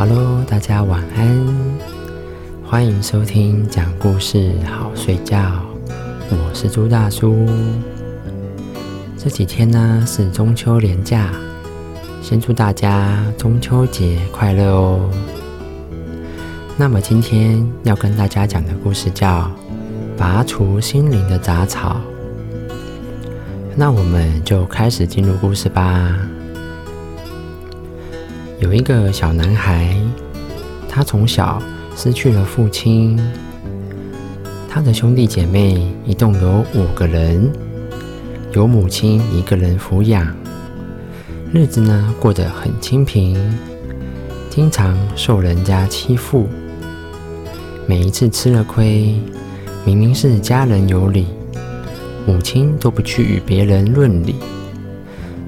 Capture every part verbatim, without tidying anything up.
Hello， 大家晚安，欢迎收听讲故事好睡觉，我是朱大叔。这几天呢是中秋连假，先祝大家中秋节快乐哦。那么今天要跟大家讲的故事叫拔除心灵的杂草。那我们就开始进入故事吧。有一个小男孩，他从小失去了父亲，他的兄弟姐妹一共有五个人，由母亲一个人抚养，日子呢过得很清贫，经常受人家欺负，每一次吃了亏，明明是家人有理，母亲都不去与别人论理，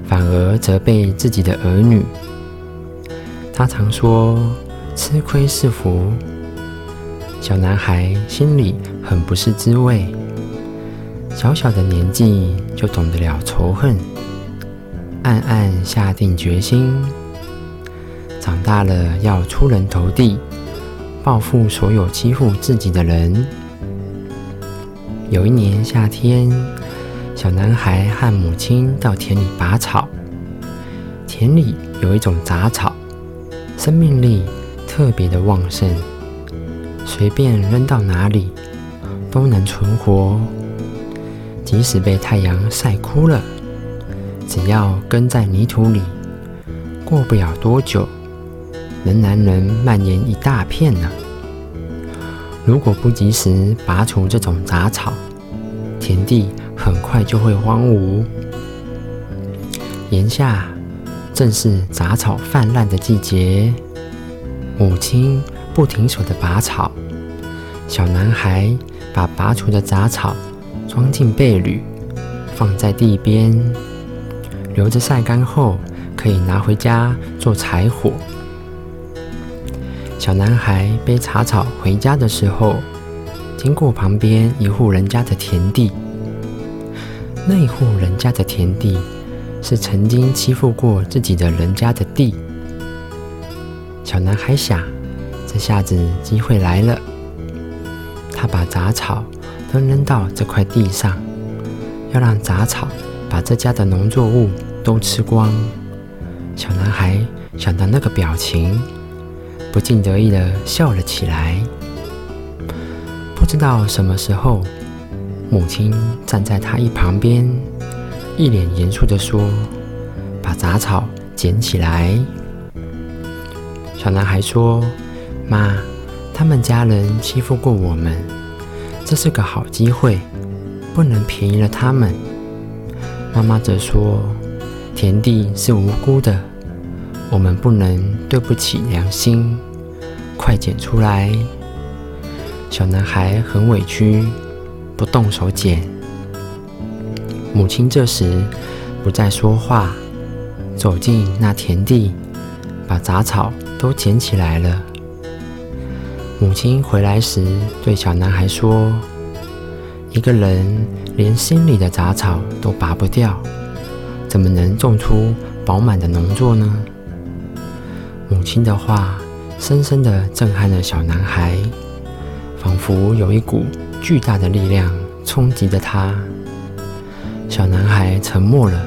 反而责备自己的儿女。他常说吃亏是福，小男孩心里很不是滋味，小小的年纪就懂得了仇恨，暗暗下定决心，长大了要出人头地，报复所有欺负自己的人。有一年夏天，小男孩和母亲到田里拔草，田里有一种杂草，生命力特别的旺盛，随便扔到哪里都能存活，即使被太阳晒枯了，只要根在泥土里，过不了多久仍然能蔓延一大片呢、啊。如果不及时拔除这种杂草，田地很快就会荒芜。眼下正是杂草泛滥的季节，母亲不停手的拔草，小男孩把拔除的杂草装进被履，放在地边，留着晒干后可以拿回家做柴火。小男孩背杂草回家的时候，经过旁边一户人家的田地，那一户人家的田地是曾经欺负过自己的人家的地。小男孩想，这下子机会来了，他把杂草都扔到这块地上，要让杂草把这家的农作物都吃光。小男孩想到那个表情，不禁得意地笑了起来。不知道什么时候，母亲站在他一旁边，一脸严肃地说，把杂草捡起来。小男孩说，妈，他们家人欺负过我们，这是个好机会，不能便宜了他们。妈妈则说，田地是无辜的，我们不能对不起良心，快捡出来。小男孩很委屈，不动手捡。母亲这时不再说话，走进那田地，把杂草都捡起来了。母亲回来时对小男孩说，一个人连心里的杂草都拔不掉，怎么能种出饱满的农作呢？母亲的话深深地震撼了小男孩，仿佛有一股巨大的力量冲击着他。小男孩沉默了，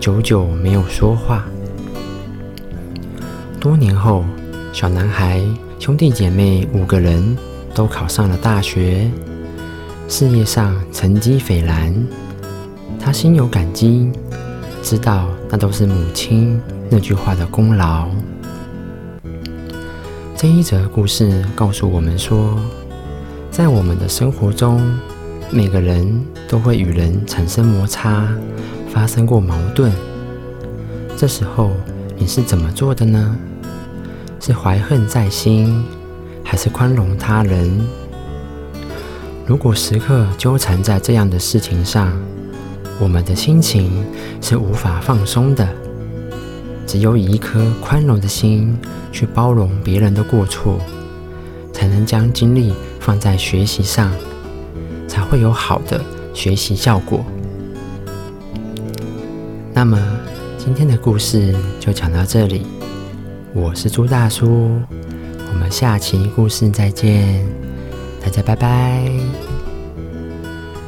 久久没有说话。多年后，小男孩兄弟姐妹五个人都考上了大学，事业上成绩斐然，他心有感激，知道那都是母亲那句话的功劳。这一则故事告诉我们说，在我们的生活中，每个人都会与人产生摩擦，发生过矛盾。这时候你是怎么做的呢？是怀恨在心，还是宽容他人？如果时刻纠缠在这样的事情上，我们的心情是无法放松的。只有以一颗宽容的心去包容别人的过错，才能将精力放在学习上，才会有好的学习效果。那么今天的故事就讲到这里，我是朱大叔，我们下期故事再见，大家拜拜。